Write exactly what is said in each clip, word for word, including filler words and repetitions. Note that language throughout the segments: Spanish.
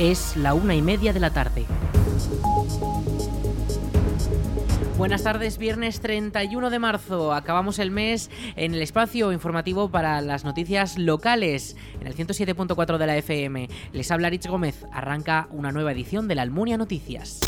Es la una y media de la tarde. Buenas tardes, viernes treinta y uno de marzo. Acabamos el mes en el espacio informativo para las noticias locales, en el ciento siete punto cuatro de la F M. Les habla Rich Gómez. Arranca una nueva edición de la Almunia Noticias.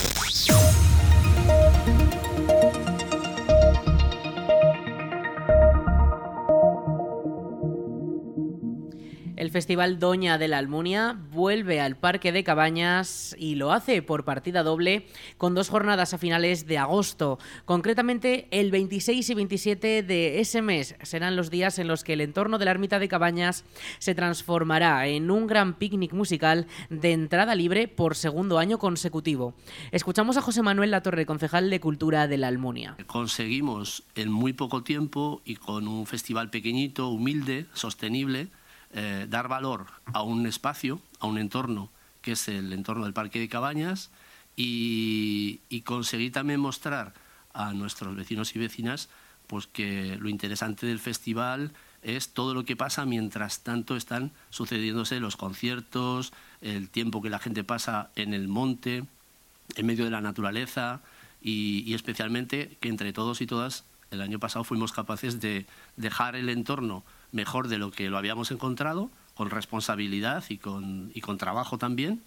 El Festival Doña de la Almunia vuelve al Parque de Cabañas y lo hace por partida doble con dos jornadas a finales de agosto. Concretamente, el veintiséis y veintisiete de ese mes serán los días en los que el entorno de la ermita de Cabañas se transformará en un gran picnic musical de entrada libre por segundo año consecutivo. Escuchamos a José Manuel Latorre, concejal de Cultura de la Almunia. Conseguimos en muy poco tiempo y con un festival pequeñito, humilde, sostenible, Eh, dar valor a un espacio, a un entorno, que es el entorno del Parque de Cabañas, y, y conseguir también mostrar a nuestros vecinos y vecinas pues que lo interesante del festival es todo lo que pasa mientras tanto están sucediéndose los conciertos, el tiempo que la gente pasa en el monte, en medio de la naturaleza, y, y especialmente que entre todos y todas el año pasado fuimos capaces de dejar el entorno mejor de lo que lo habíamos encontrado, con responsabilidad y con, y con trabajo también,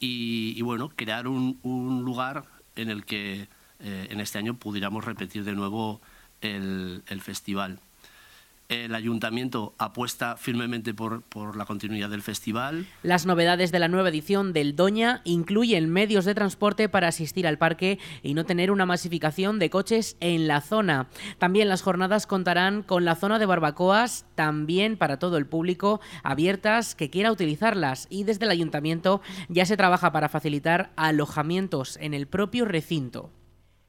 y, y bueno, crear un, un lugar en el que eh, en este año pudiéramos repetir de nuevo el, el festival. El ayuntamiento apuesta firmemente por, por la continuidad del festival. Las novedades de la nueva edición del Doña incluyen medios de transporte para asistir al parque y no tener una masificación de coches en la zona. También las jornadas contarán con la zona de barbacoas, también para todo el público, abiertas que quiera utilizarlas. Y desde el ayuntamiento ya se trabaja para facilitar alojamientos en el propio recinto.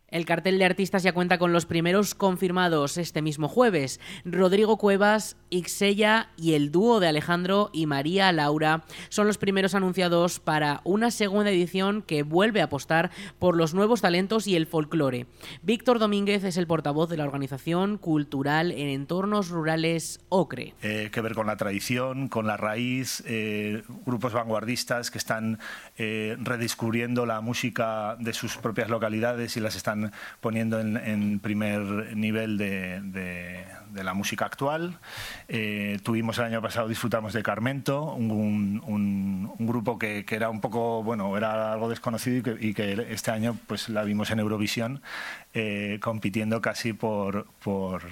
El cartel de artistas ya cuenta con los primeros confirmados este mismo jueves. Rodrigo Cuevas, Ixella y el dúo de Alejandro y María Laura son los primeros anunciados para una segunda edición que vuelve a apostar por los nuevos talentos y el folclore. Víctor Domínguez es el portavoz de la organización cultural en entornos rurales Ocre. Eh, que ver con la tradición, con la raíz, eh, grupos vanguardistas que están eh, redescubriendo la música de sus propias localidades y las están poniendo en, en primer nivel de, de, de la música actual. Eh, tuvimos el año pasado, disfrutamos de Carmento, un, un, un grupo que, que era un poco, bueno, era algo desconocido y que, y que este año pues la vimos en Eurovisión eh, compitiendo casi por... por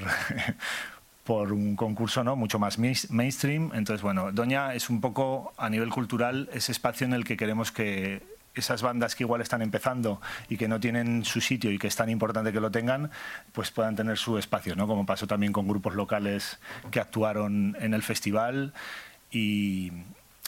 por un concurso, ¿no?, mucho más mainstream. Entonces, bueno, Doña es un poco, a nivel cultural, ese espacio en el que queremos que esas bandas que igual están empezando y que no tienen su sitio y que es tan importante que lo tengan, pues puedan tener su espacio, ¿no? Como pasó también con grupos locales que actuaron en el festival. Y,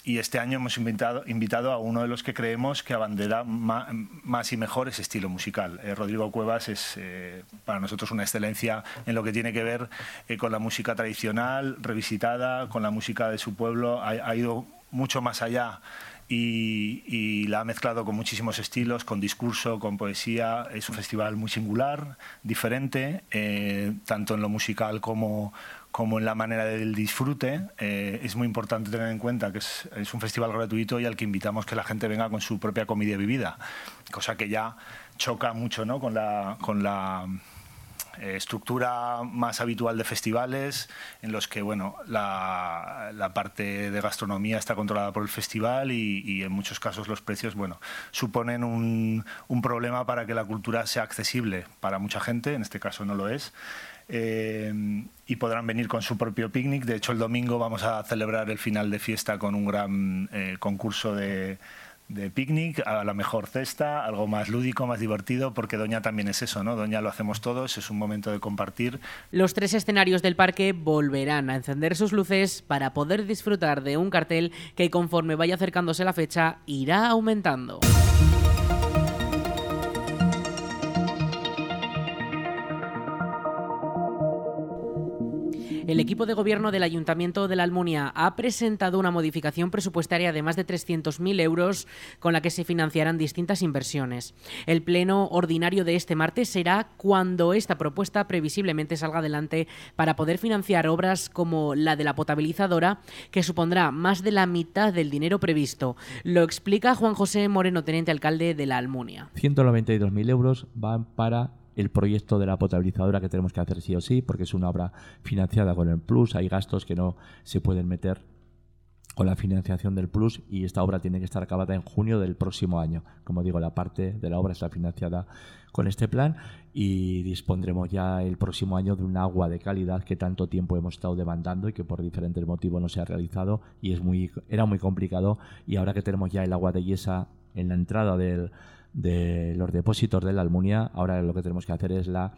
y este año hemos invitado, invitado a uno de los que creemos que abandera ma, más y mejor ese estilo musical. Eh, Rodrigo Cuevas es eh, para nosotros una excelencia en lo que tiene que ver eh, con la música tradicional, revisitada, con la música de su pueblo. Ha, ha ido mucho más allá. Y, y la ha mezclado con muchísimos estilos, con discurso, con poesía. Es un festival muy singular, diferente, eh, tanto en lo musical como, como en la manera del disfrute. Eh, es muy importante tener en cuenta que es, es un festival gratuito y al que invitamos que la gente venga con su propia comida y bebida, cosa que ya choca mucho, ¿no?, con la... Con la estructura más habitual de festivales en los que, bueno, la, la parte de gastronomía está controlada por el festival y, y en muchos casos los precios, bueno, suponen un, un problema para que la cultura sea accesible para mucha gente. En este caso no lo es. Eh, y podrán venir con su propio picnic. De hecho, el domingo vamos a celebrar el final de fiesta con un gran eh, concurso de... de picnic, a la mejor cesta, algo más lúdico, más divertido, porque Doña también es eso, ¿no? Doña lo hacemos todos, es un momento de compartir. Los tres escenarios del parque volverán a encender sus luces para poder disfrutar de un cartel que, conforme vaya acercándose la fecha, irá aumentando. El equipo de gobierno del Ayuntamiento de la Almunia ha presentado una modificación presupuestaria de más de trescientos mil euros con la que se financiarán distintas inversiones. El pleno ordinario de este martes será cuando esta propuesta previsiblemente salga adelante para poder financiar obras como la de la potabilizadora, que supondrá más de la mitad del dinero previsto. Lo explica Juan José Moreno, teniente alcalde de la Almunia. ciento noventa y dos mil euros van para el proyecto de la potabilizadora que tenemos que hacer sí o sí, porque es una obra financiada con el plus, hay gastos que no se pueden meter con la financiación del plus y esta obra tiene que estar acabada en junio del próximo año. Como digo, la parte de la obra está financiada con este plan y dispondremos ya el próximo año de un agua de calidad que tanto tiempo hemos estado demandando y que por diferentes motivos no se ha realizado y es muy era muy complicado, y ahora que tenemos ya el agua de Yesa en la entrada del de los depósitos de la Almunia, ahora lo que tenemos que hacer es la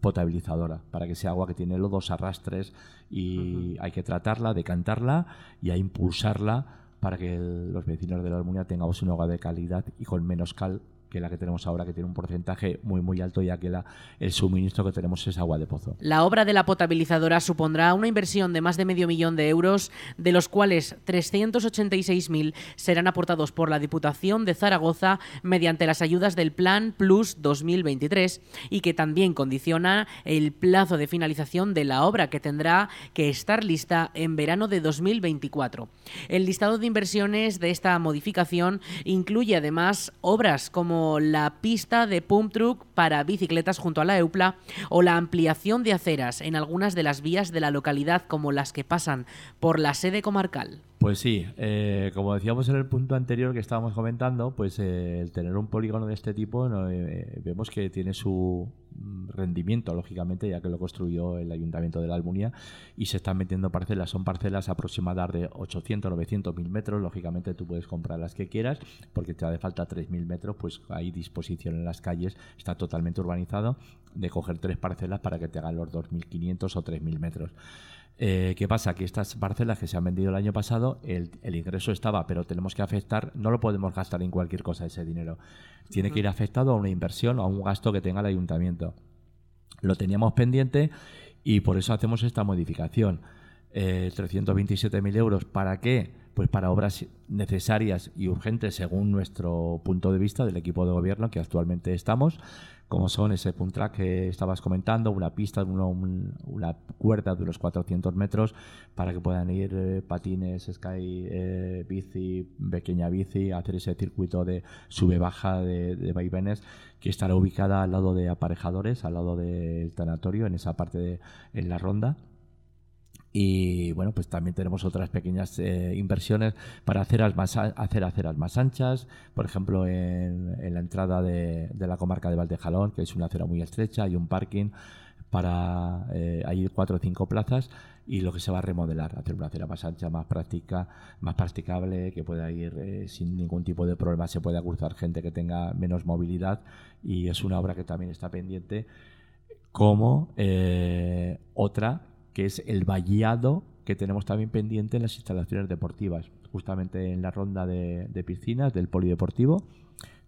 potabilizadora, para que sea agua que tiene lodos, arrastres, y uh-huh. hay que tratarla, decantarla y a impulsarla para que el, los vecinos de la Almunia tengamos un agua de calidad y con menos cal que la que tenemos ahora, que tiene un porcentaje muy muy alto, ya que la, el suministro que tenemos es agua de pozo. La obra de la potabilizadora supondrá una inversión de más de medio millón de euros, de los cuales trescientos ochenta y seis mil serán aportados por la Diputación de Zaragoza mediante las ayudas del Plan Plus dos mil veintitrés y que también condiciona el plazo de finalización de la obra, que tendrá que estar lista en verano de dos mil veinticuatro. El listado de inversiones de esta modificación incluye además obras como la pista de pump truck para bicicletas junto a la Eupla o la ampliación de aceras en algunas de las vías de la localidad, como las que pasan por la sede comarcal. Pues sí, eh, como decíamos en el punto anterior que estábamos comentando, pues eh, el tener un polígono de este tipo eh, vemos que tiene su rendimiento, lógicamente, ya que lo construyó el Ayuntamiento de la Almunia y se están metiendo parcelas, son parcelas aproximadas de ochocientos, novecientos, mil metros, lógicamente tú puedes comprar las que quieras porque te hace falta tres mil metros, pues hay disposición en las calles, está totalmente urbanizado, de coger tres parcelas para que te hagan los dos mil quinientos o tres mil metros. Eh, ¿Qué pasa? Que estas parcelas que se han vendido el año pasado, el, el ingreso estaba, pero tenemos que afectar, no lo podemos gastar en cualquier cosa ese dinero. Tiene que ir afectado a una inversión o a un gasto que tenga el ayuntamiento. Lo teníamos pendiente y por eso hacemos esta modificación. Eh, trescientos veintisiete mil euros, ¿para qué? Pues para obras necesarias y urgentes según nuestro punto de vista del equipo de gobierno que actualmente estamos, como son ese pump track que estabas comentando, una pista, uno, un, una cuerda de unos cuatrocientos metros para que puedan ir eh, patines, sky, eh, bici, pequeña bici, hacer ese circuito de sube-baja de, de vaivenes, que estará ubicada al lado de aparejadores, al lado del tanatorio, en esa parte de en la ronda. Y bueno, pues también tenemos otras pequeñas eh, inversiones para aceras más, hacer aceras más anchas, por ejemplo en, en la entrada de, de la comarca de Valdejalón, que es una acera muy estrecha, hay un parking para eh, hay cuatro o cinco plazas y lo que se va a remodelar, hacer una acera más ancha, más práctica, más practicable, que pueda ir eh, sin ningún tipo de problema, se pueda cruzar gente que tenga menos movilidad, y es una obra que también está pendiente, como eh, otra que es el vallado que tenemos también pendiente en las instalaciones deportivas, justamente en la ronda de, de piscinas del polideportivo.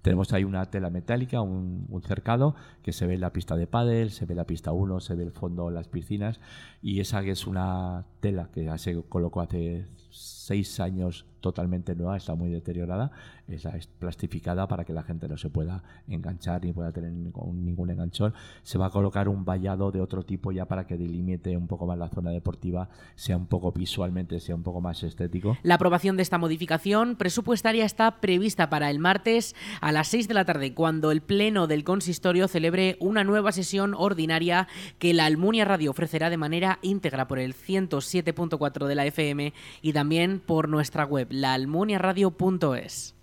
Tenemos ahí una tela metálica, un, un cercado, que se ve en la pista de pádel, se ve la pista uno, se ve el fondo de las piscinas, y esa que es una tela que ya se colocó hace seis años totalmente nueva, está muy deteriorada, es plastificada para que la gente no se pueda enganchar ni pueda tener ningún, ningún enganchón. Se va a colocar un vallado de otro tipo ya para que delimite un poco más la zona deportiva, sea un poco visualmente, sea un poco más estético. La aprobación de esta modificación presupuestaria está prevista para el martes a las seis de la tarde, cuando el Pleno del Consistorio celebre una nueva sesión ordinaria que la Almunia Radio ofrecerá de manera íntegra por el ciento siete punto cuatro de la F M y también por nuestra web la almunia radio punto es.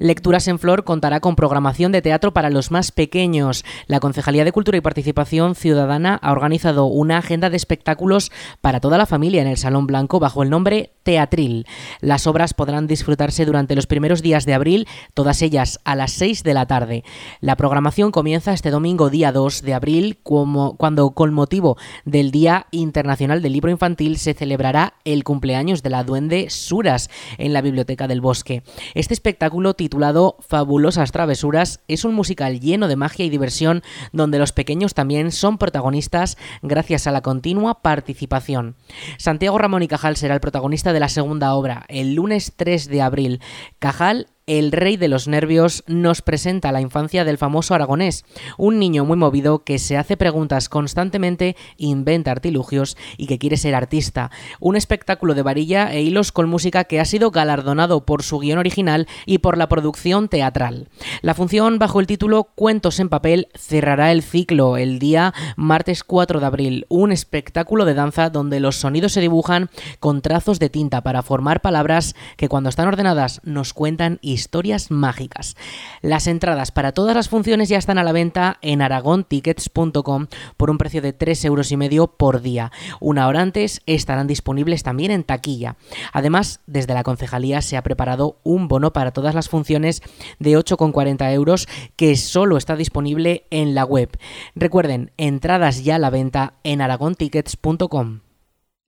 Lecturas en Flor contará con programación de teatro para los más pequeños. La Concejalía de Cultura y Participación Ciudadana ha organizado una agenda de espectáculos para toda la familia en el Salón Blanco bajo el nombre Teatril. Las obras podrán disfrutarse durante los primeros días de abril, todas ellas a las seis de la tarde. La programación comienza este domingo día dos de abril, como, cuando con motivo del Día Internacional del Libro Infantil se celebrará el cumpleaños de la Duende Suras en la Biblioteca del Bosque. Este espectáculo titulado titulado Fabulosas Travesuras, es un musical lleno de magia y diversión donde los pequeños también son protagonistas gracias a la continua participación. Santiago Ramón y Cajal será el protagonista de la segunda obra, el lunes tres de abril. Cajal, el rey de los nervios, nos presenta la infancia del famoso aragonés, un niño muy movido que se hace preguntas constantemente, inventa artilugios y que quiere ser artista. Un espectáculo de varilla e hilos con música que ha sido galardonado por su guión original y por la producción teatral. La función bajo el título Cuentos en papel cerrará el ciclo el día martes cuatro de abril, un espectáculo de danza donde los sonidos se dibujan con trazos de tinta para formar palabras que cuando están ordenadas nos cuentan y historias mágicas. Las entradas para todas las funciones ya están a la venta en aragon tickets punto com por un precio de tres euros y medio por día. Una hora antes estarán disponibles también en taquilla. Además, desde la concejalía se ha preparado un bono para todas las funciones de ocho con cuarenta euros que solo está disponible en la web. Recuerden, entradas ya a la venta en aragon tickets punto com.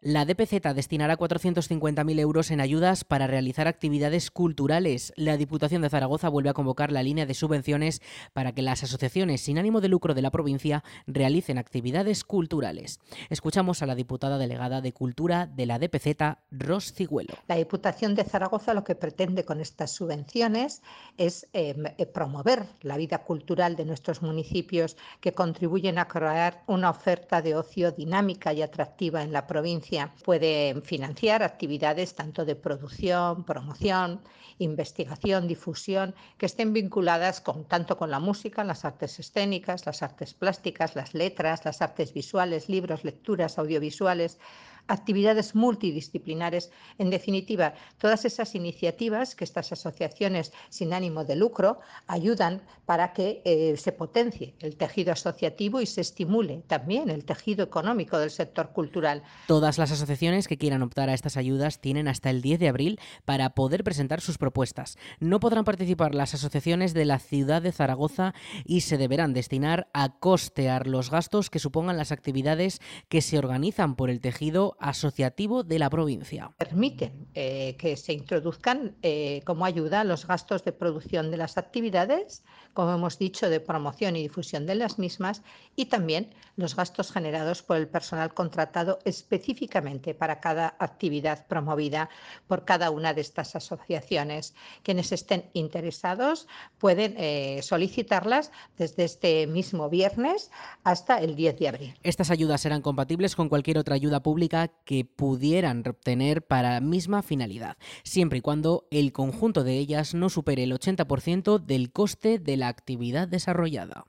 La D P Z destinará cuatrocientos cincuenta mil euros en ayudas para realizar actividades culturales. La Diputación de Zaragoza vuelve a convocar la línea de subvenciones para que las asociaciones sin ánimo de lucro de la provincia realicen actividades culturales. Escuchamos a la diputada delegada de Cultura de la D P Z, Ros Cihuelo. La Diputación de Zaragoza lo que pretende con estas subvenciones es eh, promover la vida cultural de nuestros municipios, que contribuyen a crear una oferta de ocio dinámica y atractiva en la provincia. Pueden financiar actividades tanto de producción, promoción, investigación, difusión, que estén vinculadas con, tanto con la música, las artes escénicas, las artes plásticas, las letras, las artes visuales, libros, lecturas, audiovisuales, actividades multidisciplinares. En definitiva, todas esas iniciativas que estas asociaciones sin ánimo de lucro ayudan para que eh, se potencie el tejido asociativo y se estimule también el tejido económico del sector cultural. Todas las asociaciones que quieran optar a estas ayudas tienen hasta el diez de abril para poder presentar sus propuestas. No podrán participar las asociaciones de la ciudad de Zaragoza y se deberán destinar a costear los gastos que supongan las actividades que se organizan por el tejido asociativo de la provincia. Permiten eh, que se introduzcan eh, como ayuda los gastos de producción de las actividades, como hemos dicho, de promoción y difusión de las mismas, y también los gastos generados por el personal contratado específicamente para cada actividad promovida por cada una de estas asociaciones. Quienes estén interesados pueden eh, solicitarlas desde este mismo viernes hasta el diez de abril. Estas ayudas serán compatibles con cualquier otra ayuda pública que pudieran obtener para la misma finalidad, siempre y cuando el conjunto de ellas no supere el ochenta por ciento del coste de la actividad desarrollada.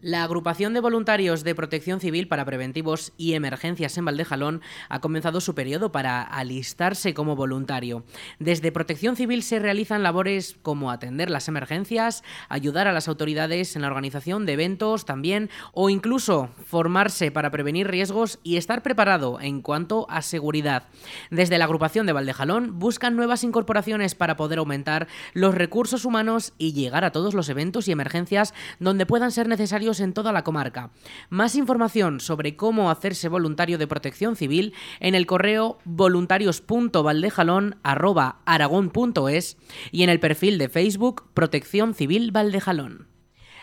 La Agrupación de Voluntarios de Protección Civil para Preventivos y Emergencias en Valdejalón ha comenzado su periodo para alistarse como voluntario. Desde Protección Civil se realizan labores como atender las emergencias, ayudar a las autoridades en la organización de eventos también, o incluso formarse para prevenir riesgos y estar preparado en cuanto a seguridad. Desde la Agrupación de Valdejalón buscan nuevas incorporaciones para poder aumentar los recursos humanos y llegar a todos los eventos y emergencias donde puedan ser necesarios en toda la comarca. Más información sobre cómo hacerse voluntario de Protección Civil en el correo voluntarios punto valdejalón arroba aragón punto es y en el perfil de Facebook Protección Civil Valdejalón.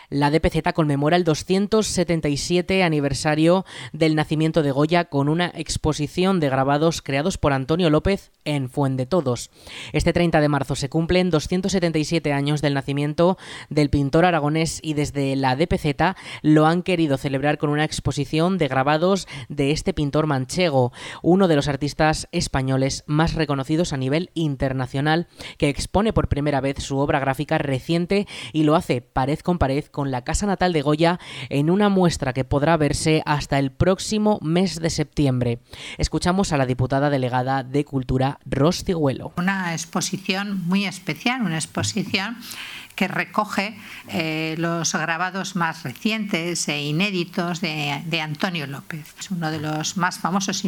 La D P Z conmemora el doscientos setenta y siete aniversario del nacimiento de Goya con una exposición de grabados creados por Antonio López en Fuendetodos. Este treinta de marzo se cumplen doscientos setenta y siete años del nacimiento del pintor aragonés y desde la D P Z lo han querido celebrar con una exposición de grabados de este pintor manchego, uno de los artistas españoles más reconocidos a nivel internacional, que expone por primera vez su obra gráfica reciente y lo hace pared con pared con la casa natal de Goya en una muestra que podrá verse hasta el próximo mes de septiembre. Escuchamos a la diputada delegada de Cultura, Ros Cihuelo. Una exposición muy especial, una exposición que recoge eh, los grabados más recientes e inéditos de, de Antonio López. Es uno de los más famosos,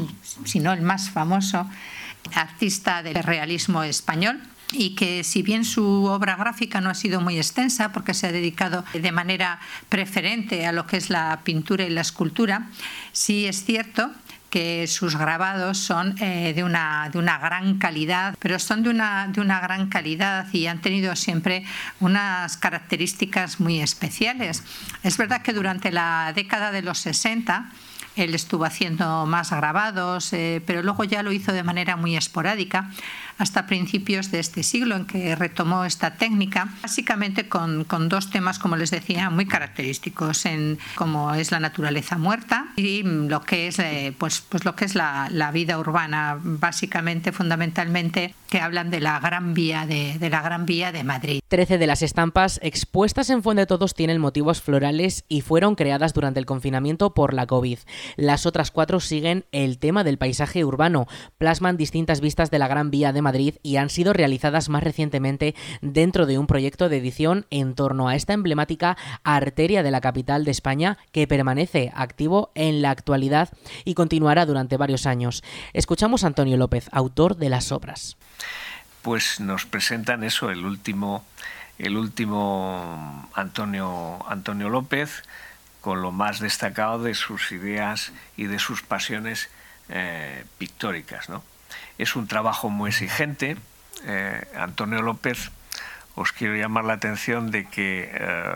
si no el más famoso, artista del realismo español. y que si bien su obra gráfica no ha sido muy extensa porque se ha dedicado de manera preferente a lo que es la pintura y la escultura, sí es cierto que sus grabados son eh, de, una, de una gran calidad, pero son de una, de una gran calidad y han tenido siempre unas características muy especiales. Es verdad que durante la década de los sesenta él estuvo haciendo más grabados, eh, pero luego ya lo hizo de manera muy esporádica hasta principios de este siglo, en que retomó esta técnica, básicamente con, con dos temas, como les decía, muy característicos, en, como es la naturaleza muerta y lo que es, eh, pues, pues lo que es la, la vida urbana, básicamente, fundamentalmente, que hablan de la Gran Vía de, de la Gran Vía de Madrid. Trece de las estampas expuestas en Fuendetodos tienen motivos florales y fueron creadas durante el confinamiento por la COVID. Las otras cuatro siguen el tema del paisaje urbano, plasman distintas vistas de la Gran Vía de Madrid y han sido realizadas más recientemente dentro de un proyecto de edición en torno a esta emblemática arteria de la capital de España, que permanece activo en la actualidad y continuará durante varios años. Escuchamos a Antonio López, autor de las obras. Pues nos presentan eso, el último, el último Antonio, Antonio López, con lo más destacado de sus ideas y de sus pasiones eh, pictóricas, ¿no? Es un trabajo muy exigente. Eh, Antonio López, os quiero llamar la atención de que eh,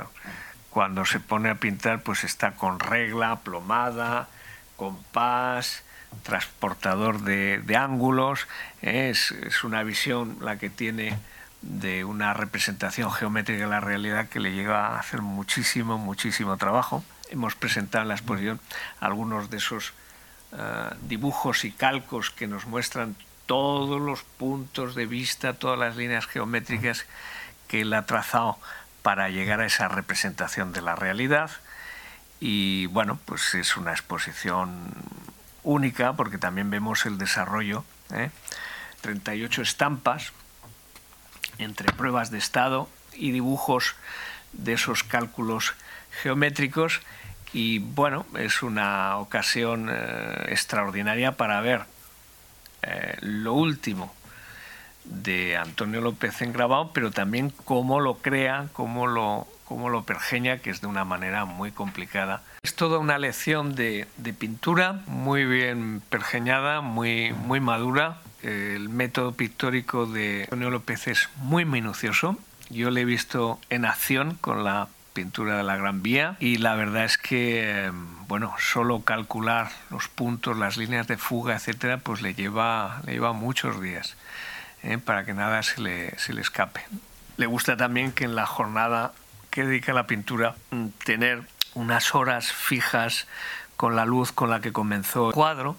cuando se pone a pintar, pues está con regla, plomada, compás, transportador de, de ángulos. Eh, es, es una visión la que tiene de una representación geométrica de la realidad que le lleva a hacer muchísimo, muchísimo trabajo. Hemos presentado en la exposición algunos de esos Uh, dibujos y calcos que nos muestran todos los puntos de vista, todas las líneas geométricas que él ha trazado para llegar a esa representación de la realidad. Y bueno, pues es una exposición única porque también vemos el desarrollo, ¿eh? treinta y ocho estampas entre pruebas de estado y dibujos de esos cálculos geométricos. Y bueno, es una ocasión eh, extraordinaria para ver eh, lo último de Antonio López en grabado, pero también cómo lo crea, cómo lo, cómo lo pergeña, que es de una manera muy complicada. Es toda una lección de, de pintura muy bien pergeñada, muy, muy madura. El método pictórico de Antonio López es muy minucioso. Yo le he visto en acción con la pintura de la Gran Vía y la verdad es que, bueno, solo calcular los puntos, las líneas de fuga, etcétera, pues le lleva, le lleva muchos días ¿eh? para que nada se le, se le escape. Le gusta también que en la jornada que dedica a la pintura tener unas horas fijas con la luz con la que comenzó el cuadro,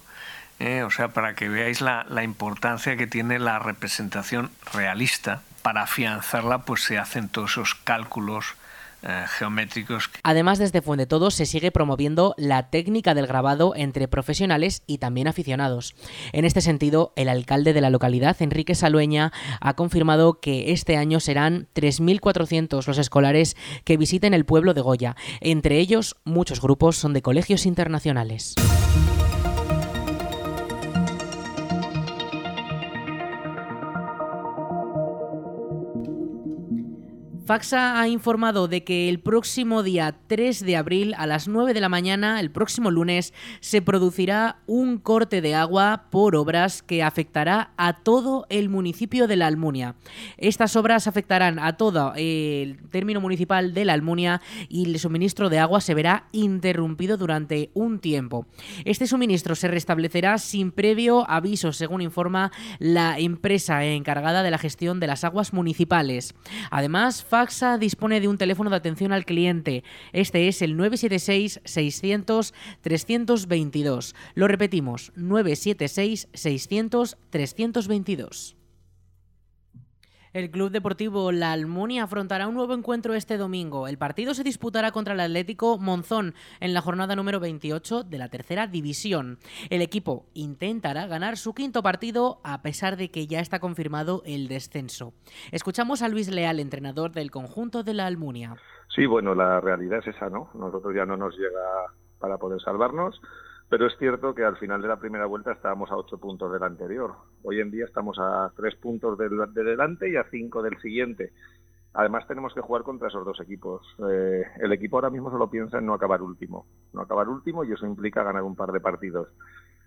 ¿eh? o sea, para que veáis la, la importancia que tiene la representación realista. Para afianzarla, pues se hacen todos esos cálculos geométricos. Además, desde Fuendetodos se sigue promoviendo la técnica del grabado entre profesionales y también aficionados. En este sentido, el alcalde de la localidad, Enrique Salueña, ha confirmado que este año serán tres mil cuatrocientos los escolares que visiten el pueblo de Goya. Entre ellos, muchos grupos son de colegios internacionales. FACSA ha informado de que el próximo día tres de abril a las nueve de la mañana, el próximo lunes, se producirá un corte de agua por obras que afectará a todo el municipio de La Almunia. Estas obras afectarán a todo el término municipal de La Almunia y el suministro de agua se verá interrumpido durante un tiempo. Este suministro se restablecerá sin previo aviso, según informa la empresa encargada de la gestión de las aguas municipales. Además, FACSA dispone de un teléfono de atención al cliente. Este es el nueve siete seis, seis cero cero, tres dos dos. Lo repetimos, nueve siete seis, seis cero cero, tres dos dos. El Club Deportivo La Almunia afrontará un nuevo encuentro este domingo. El partido se disputará contra el Atlético Monzón en la jornada número veintiocho de la tercera división. El equipo intentará ganar su quinto partido a pesar de que ya está confirmado el descenso. Escuchamos a Luis Leal, entrenador del conjunto de La Almunia. Sí, bueno, la realidad es esa, ¿no? Nosotros ya no nos llega para poder salvarnos, Pero es cierto que al final de la primera vuelta estábamos a ocho puntos del anterior. Hoy en día estamos a tres puntos del, de delante y a cinco del siguiente. Además tenemos que jugar contra esos dos equipos. Eh, el equipo ahora mismo solo piensa en no acabar último. No acabar último y eso implica ganar un par de partidos.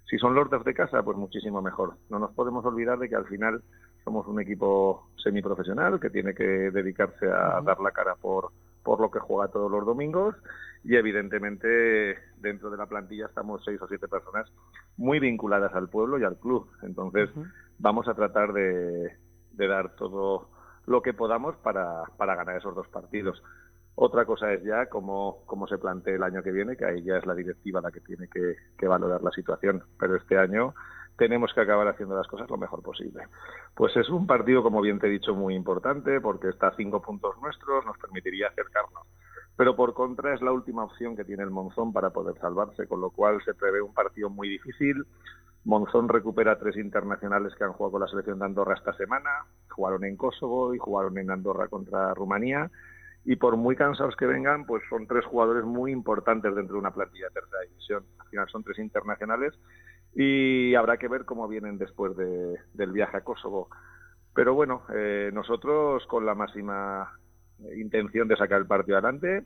Si son los dos de casa, pues muchísimo mejor. No nos podemos olvidar de que al final somos un equipo semiprofesional que tiene que dedicarse a dar la cara por, por lo que juega todos los domingos. Y evidentemente dentro de la plantilla estamos seis o siete personas muy vinculadas al pueblo y al club. Entonces uh-huh. vamos a tratar de, de dar todo lo que podamos para, para ganar esos dos partidos. Otra cosa es ya cómo, cómo se plantee el año que viene, que ahí ya es la directiva la que tiene que, que valorar la situación. Pero este año tenemos que acabar haciendo las cosas lo mejor posible. Pues es un partido, como bien te he dicho, muy importante porque está a cinco puntos nuestros, nos permitiría acercarnos. Pero por contra es la última opción que tiene el Monzón para poder salvarse, con lo cual se prevé un partido muy difícil. Monzón recupera tres internacionales que han jugado con la selección de Andorra esta semana, jugaron en Kosovo y jugaron en Andorra contra Rumanía, y por muy cansados que vengan, pues son tres jugadores muy importantes dentro de una plantilla de tercera división. Al final son tres internacionales y habrá que ver cómo vienen después de, del viaje a Kosovo. Pero bueno, eh, nosotros con la máxima intención de sacar el partido adelante.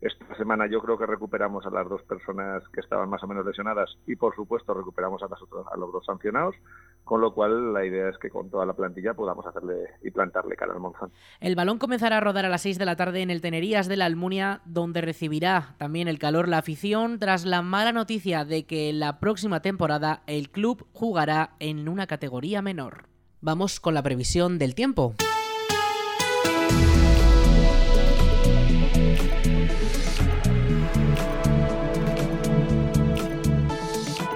Esta semana yo creo que recuperamos a las dos personas que estaban más o menos lesionadas y por supuesto recuperamos a, las otras, a los dos sancionados, con lo cual la idea es que con toda la plantilla podamos hacerle y plantarle cara al Monzón. El balón comenzará a rodar a las seis de la tarde en el Tenerías de la Almunia, donde recibirá también el calor la afición tras la mala noticia de que la próxima temporada el club jugará en una categoría menor. Vamos con la previsión del tiempo.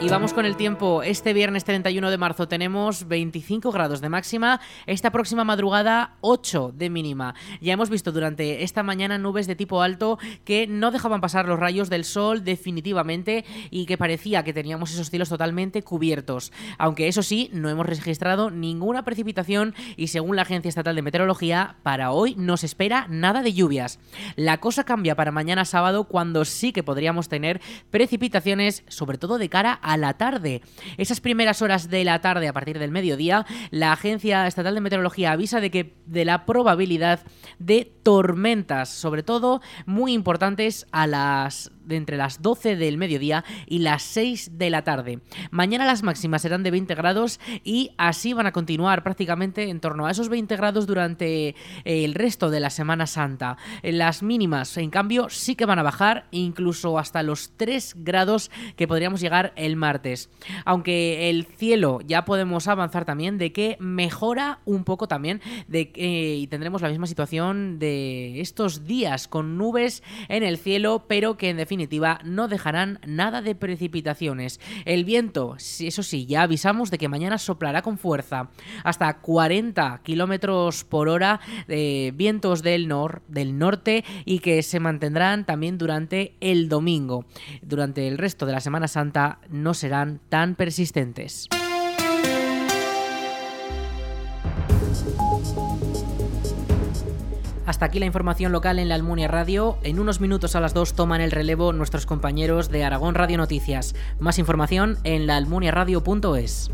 Y vamos con el tiempo. Este viernes treinta y uno de marzo tenemos veinticinco grados de máxima. Esta próxima madrugada ocho de mínima. Ya hemos visto durante esta mañana nubes de tipo alto que no dejaban pasar los rayos del sol definitivamente y que parecía que teníamos esos cielos totalmente cubiertos. Aunque eso sí, no hemos registrado ninguna precipitación y según la Agencia Estatal de Meteorología, para hoy no se espera nada de lluvias. La cosa cambia para mañana sábado, cuando sí que podríamos tener precipitaciones, sobre todo de cara a a la tarde. Esas primeras horas de la tarde, a partir del mediodía, la Agencia Estatal de Meteorología avisa de que de la probabilidad de tormentas, sobre todo muy importantes a las de entre las doce del mediodía y las seis de la tarde. Mañana las máximas serán de veinte grados y así van a continuar prácticamente en torno a esos veinte grados durante el resto de la Semana Santa. Las mínimas, en cambio, sí que van a bajar, incluso hasta los tres grados que podríamos llegar el martes. Aunque el cielo ya podemos avanzar también de que mejora un poco también de, eh, y tendremos la misma situación de estos días con nubes en el cielo, pero que en definitiva no dejarán nada de precipitaciones. El viento, eso sí, ya avisamos de que mañana soplará con fuerza hasta cuarenta kilómetros por hora de vientos del, nor- del norte y que se mantendrán también durante el domingo. Durante el resto de la Semana Santa no serán tan persistentes. Hasta aquí la información local en la Almunia Radio. En unos minutos a las dos toman el relevo nuestros compañeros de Aragón Radio Noticias. Más información en la almunia radio punto es.